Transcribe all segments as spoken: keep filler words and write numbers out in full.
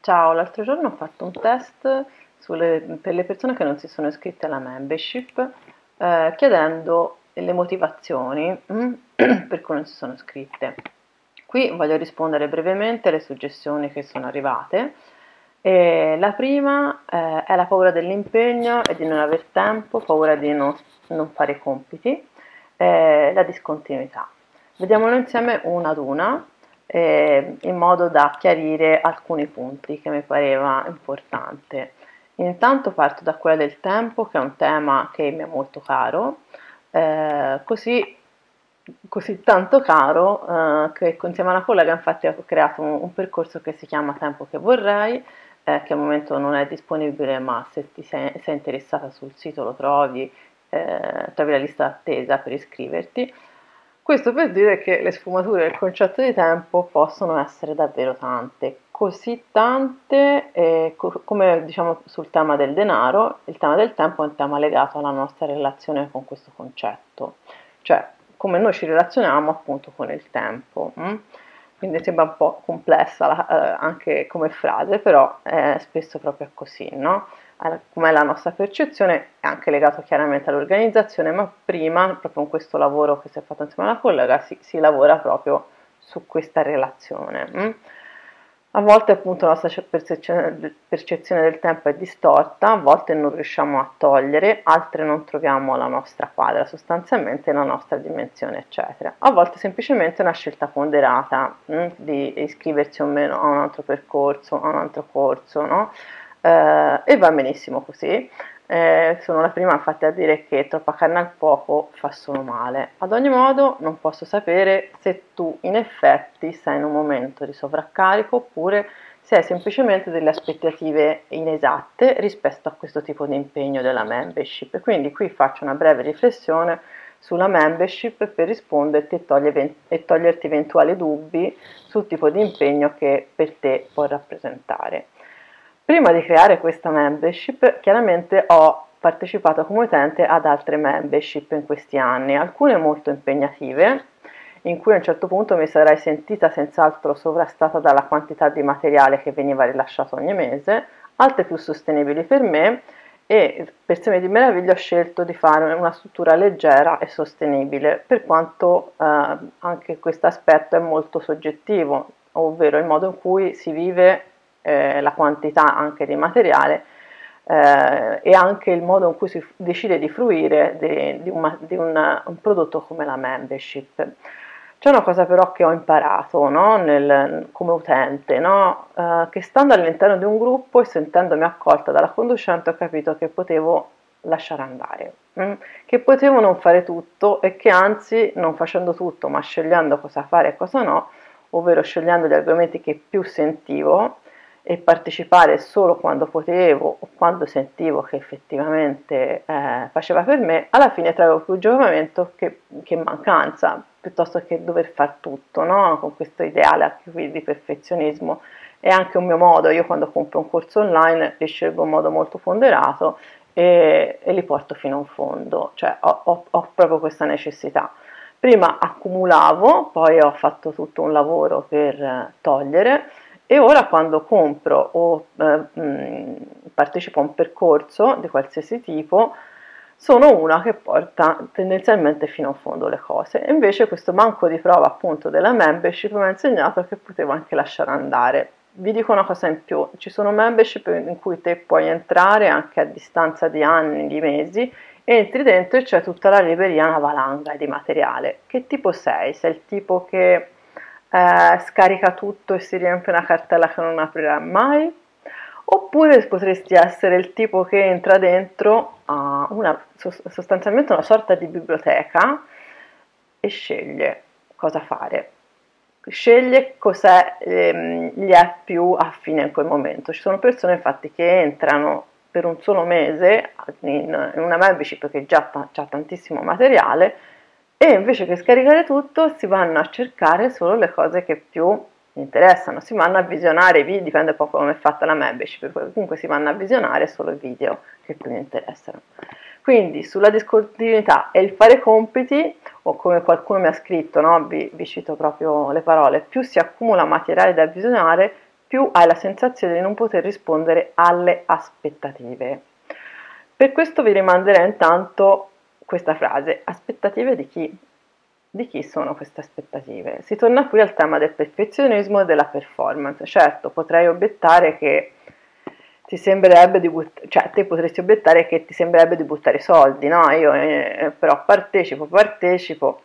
Ciao, l'altro giorno ho fatto un test sulle, per le persone che non si sono iscritte alla membership eh, chiedendo le motivazioni mm, per cui non si sono iscritte. Qui voglio rispondere brevemente alle suggestioni che sono arrivate. E la prima eh, è la paura dell'impegno e di non aver tempo, paura di non, non fare i compiti, eh, la discontinuità. Vediamolo insieme una ad una, eh, in modo da chiarire alcuni punti che mi pareva importante. Intanto parto da quella del tempo, che è un tema che mi è molto caro, eh, così, così tanto caro eh, che insieme a una collega infatti ho creato un, un percorso che si chiama Tempo che Vorrei, eh, che al momento non è disponibile, ma se ti sei, sei interessata sul sito lo trovi, eh, trovi la lista d'attesa per iscriverti. Questo per dire che le sfumature del concetto di tempo possono essere davvero tante, così tante eh, co come diciamo sul tema del denaro. Il tema del tempo è un tema legato alla nostra relazione con questo concetto, cioè come noi ci relazioniamo appunto con il tempo. Mh? Quindi sembra un po' complessa la, eh, anche come frase, però eh, spesso proprio è così, no? Com'è la nostra percezione è anche legato chiaramente all'organizzazione, ma prima, proprio in questo lavoro che si è fatto insieme alla collega, si, si lavora proprio su questa relazione. Mh? A volte appunto la nostra percezione, percezione del tempo è distorta, a volte non riusciamo a togliere, altre non troviamo la nostra quadra, sostanzialmente la nostra dimensione, eccetera. A volte semplicemente è una scelta ponderata mh, di iscriversi o meno a un altro percorso, a un altro corso, no? Eh, e va benissimo così. Eh, sono la prima infatti a dire che troppa carne al fuoco fa solo male. Ad ogni modo non posso sapere se tu in effetti sei in un momento di sovraccarico oppure se hai semplicemente delle aspettative inesatte rispetto a questo tipo di impegno della membership. E quindi qui faccio una breve riflessione sulla membership per risponderti e, toglie, e toglierti eventuali dubbi sul tipo di impegno che per te può rappresentare. Prima di creare questa membership, chiaramente ho partecipato come utente ad altre membership in questi anni, alcune molto impegnative, in cui a un certo punto mi sarei sentita senz'altro sovrastata dalla quantità di materiale che veniva rilasciato ogni mese, altre più sostenibili per me, e per Semi di Meraviglia ho scelto di fare una struttura leggera e sostenibile, per quanto eh, anche questo aspetto è molto soggettivo, ovvero il modo in cui si vive Eh, la quantità anche di materiale eh, e anche il modo in cui si decide di fruire di, di, una, di una, un prodotto come la membership. C'è una cosa però che ho imparato, no? Nel, come utente, no? Eh, che stando all'interno di un gruppo e sentendomi accolta dalla conducente ho capito che potevo lasciare andare, mh? che potevo non fare tutto e che anzi non facendo tutto ma scegliendo cosa fare e cosa no, ovvero scegliendo gli argomenti che più sentivo, e partecipare solo quando potevo o quando sentivo che effettivamente eh, faceva per me, alla fine travevo più giovamento che, che mancanza, piuttosto che dover far tutto, no? Con questo ideale di perfezionismo. È anche un mio modo, io quando compro un corso online li scelgo in modo molto ponderato e, e li porto fino in fondo, cioè ho, ho, ho proprio questa necessità. Prima accumulavo, poi ho fatto tutto un lavoro per togliere, e ora quando compro o eh, mh, partecipo a un percorso di qualsiasi tipo, sono una che porta tendenzialmente fino a fondo le cose. E invece questo banco di prova appunto della membership mi ha insegnato che potevo anche lasciare andare. Vi dico una cosa in più, ci sono membership in cui te puoi entrare anche a distanza di anni, di mesi, entri dentro e c'è tutta la liberiana valanga di materiale. Che tipo sei? Sei il tipo che... Eh, scarica tutto e si riempie una cartella che non aprirà mai, oppure potresti essere il tipo che entra dentro a una, sostanzialmente una sorta di biblioteca e sceglie cosa fare, sceglie cos'è ehm, gli è più affine in quel momento. Ci sono persone infatti che entrano per un solo mese in, in una membership che già ha tantissimo materiale e invece che scaricare tutto si vanno a cercare solo le cose che più interessano, si vanno a visionare i video, dipende un po' come è fatta la membership, comunque si vanno a visionare solo i video che più interessano. Quindi sulla discontinuità e il fare compiti, o come qualcuno mi ha scritto, no? vi, vi cito proprio le parole, più si accumula materiale da visionare, più hai la sensazione di non poter rispondere alle aspettative. Per questo vi rimanderei intanto questa frase: aspettative di chi? Di chi sono queste aspettative? Si torna qui al tema del perfezionismo e della performance. Certo, potrei obiettare che ti sembrerebbe di butt- cioè te potresti obiettare che ti sembrerebbe di buttare soldi, no? Io eh, però partecipo, partecipo,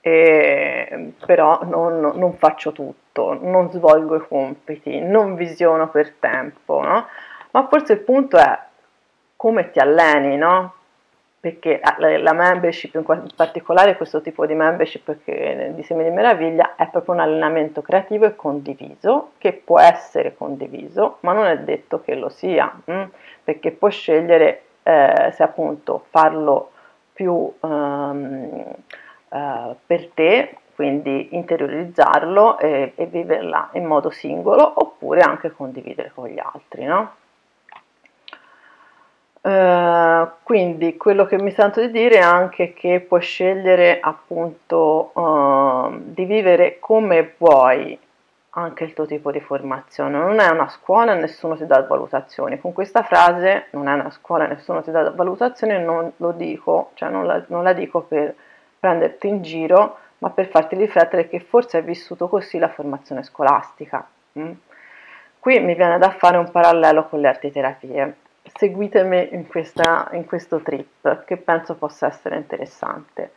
eh, però non, non faccio tutto, non svolgo i compiti, non visiono per tempo, no? Ma forse il punto è come ti alleni, no? Perché la membership, in particolare questo tipo di membership di Semi di Meraviglia, è proprio un allenamento creativo e condiviso, che può essere condiviso, ma non è detto che lo sia, mh? Perché puoi scegliere eh, se appunto farlo più um, uh, per te, quindi interiorizzarlo e, e viverla in modo singolo, oppure anche condividere con gli altri, no? Uh, quindi quello che mi sento di dire è anche che puoi scegliere appunto uh, di vivere come vuoi anche il tuo tipo di formazione. Non è una scuola e nessuno ti dà valutazioni. Con questa frase, non è una scuola e nessuno ti dà valutazioni, non lo dico, cioè non la, non la dico per prenderti in giro, ma per farti riflettere che forse hai vissuto così la formazione scolastica. Mm? Qui mi viene da fare un parallelo con le arteterapie. Seguitemi in, questa, in questo trip che penso possa essere interessante.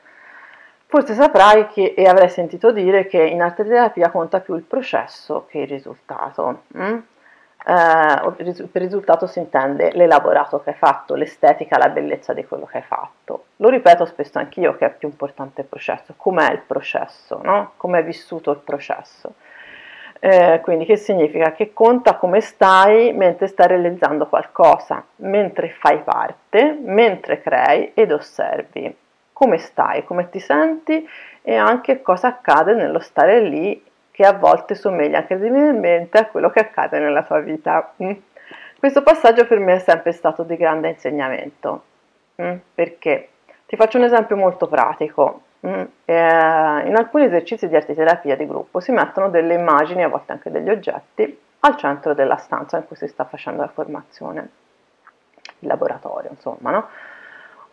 Forse saprai che, e avrai sentito dire, che in arteterapia conta più il processo che il risultato. Mm? Eh, per risultato si intende l'elaborato che hai fatto, l'estetica, la bellezza di quello che hai fatto. Lo ripeto spesso anch'io che è più importante il processo. Com'è il processo? No? Come è vissuto il processo? Eh, quindi che significa? Che conta come stai mentre stai realizzando qualcosa, mentre fai parte, mentre crei ed osservi come stai, come ti senti e anche cosa accade nello stare lì, che a volte somiglia incredibilmente a quello che accade nella tua vita. Mm. Questo passaggio per me è sempre stato di grande insegnamento. Mm. Perché? Ti faccio un esempio molto pratico. Mm. Eh, in alcuni esercizi di arteterapia di gruppo si mettono delle immagini, a volte anche degli oggetti, al centro della stanza in cui si sta facendo la formazione, il laboratorio, insomma, no?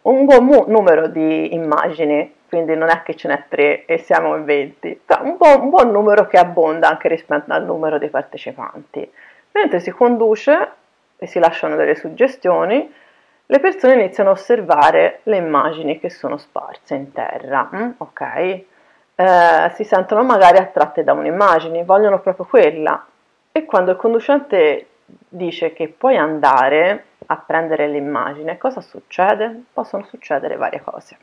Un buon numero di immagini, quindi non è che ce n'è tre e siamo in venti, un buon, un buon numero che abbonda anche rispetto al numero dei partecipanti. Mentre si conduce e si lasciano delle suggestioni, le persone iniziano a osservare le immagini che sono sparse in terra, ok? Eh, si sentono magari attratte da un'immagine, vogliono proprio quella. E quando il conducente dice che puoi andare a prendere l'immagine, cosa succede? Possono succedere varie cose.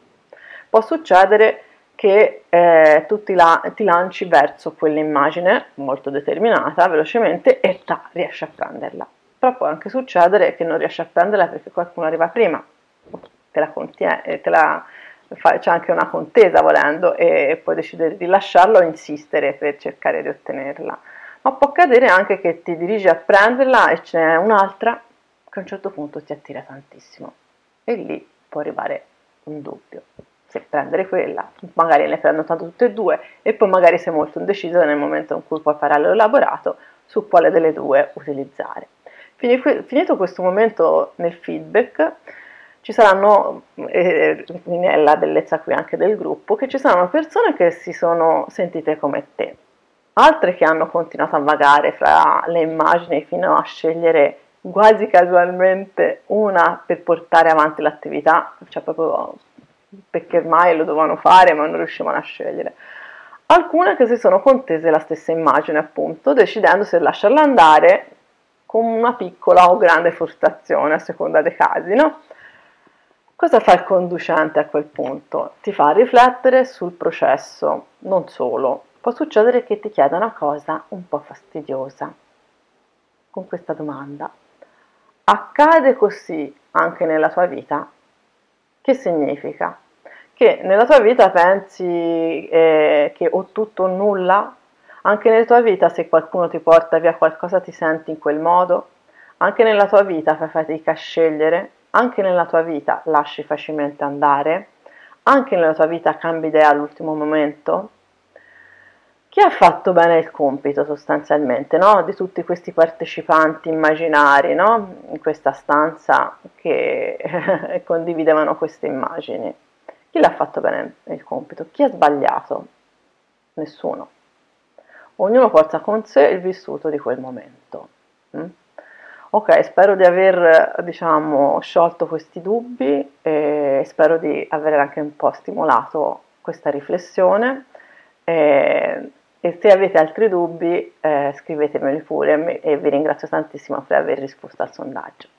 Può succedere che eh, tu ti, la- ti lanci verso quell'immagine molto determinata, velocemente, e ta, riesci a prenderla. Però può anche succedere che non riesci a prenderla perché qualcuno arriva prima, te la contiene, te la fa, c'è anche una contesa volendo, e puoi decidere di lasciarla o insistere per cercare di ottenerla. Ma può accadere anche che ti dirigi a prenderla e ce n'è un'altra che a un certo punto ti attira tantissimo, e lì può arrivare un dubbio se prendere quella. Magari ne prendo tanto tutte e due, e poi magari sei molto indeciso nel momento in cui puoi fare l'elaborato su quale delle due utilizzare. Finito questo momento nel feedback, ci saranno, eh, è la bellezza qui anche del gruppo, che ci saranno persone che si sono sentite come te, altre che hanno continuato a vagare fra le immagini fino a scegliere quasi casualmente una per portare avanti l'attività, cioè proprio perché ormai lo dovevano fare ma non riuscivano a scegliere. Alcune che si sono contese la stessa immagine, appunto, decidendo se lasciarla andare, con una piccola o grande frustrazione a seconda dei casi, no? Cosa fa il conducente a quel punto? Ti fa riflettere sul processo, non solo. Può succedere che ti chieda una cosa un po' fastidiosa, con questa domanda: accade così anche nella tua vita? Che significa? Che nella tua vita pensi eh, che ho tutto o nulla? Anche nella tua vita, se qualcuno ti porta via qualcosa, ti senti in quel modo? Anche nella tua vita fai fatica a scegliere? Anche nella tua vita lasci facilmente andare? Anche nella tua vita cambi idea all'ultimo momento? Chi ha fatto bene il compito sostanzialmente, no? Di tutti questi partecipanti immaginari, no? In questa stanza che condividevano queste immagini. Chi l'ha fatto bene il compito? Chi ha sbagliato? Nessuno. Ognuno porta con sé il vissuto di quel momento. Mm? Ok, spero di aver, diciamo, sciolto questi dubbi e spero di aver anche un po' stimolato questa riflessione. E, e se avete altri dubbi eh, scrivetemeli pure e vi ringrazio tantissimo per aver risposto al sondaggio.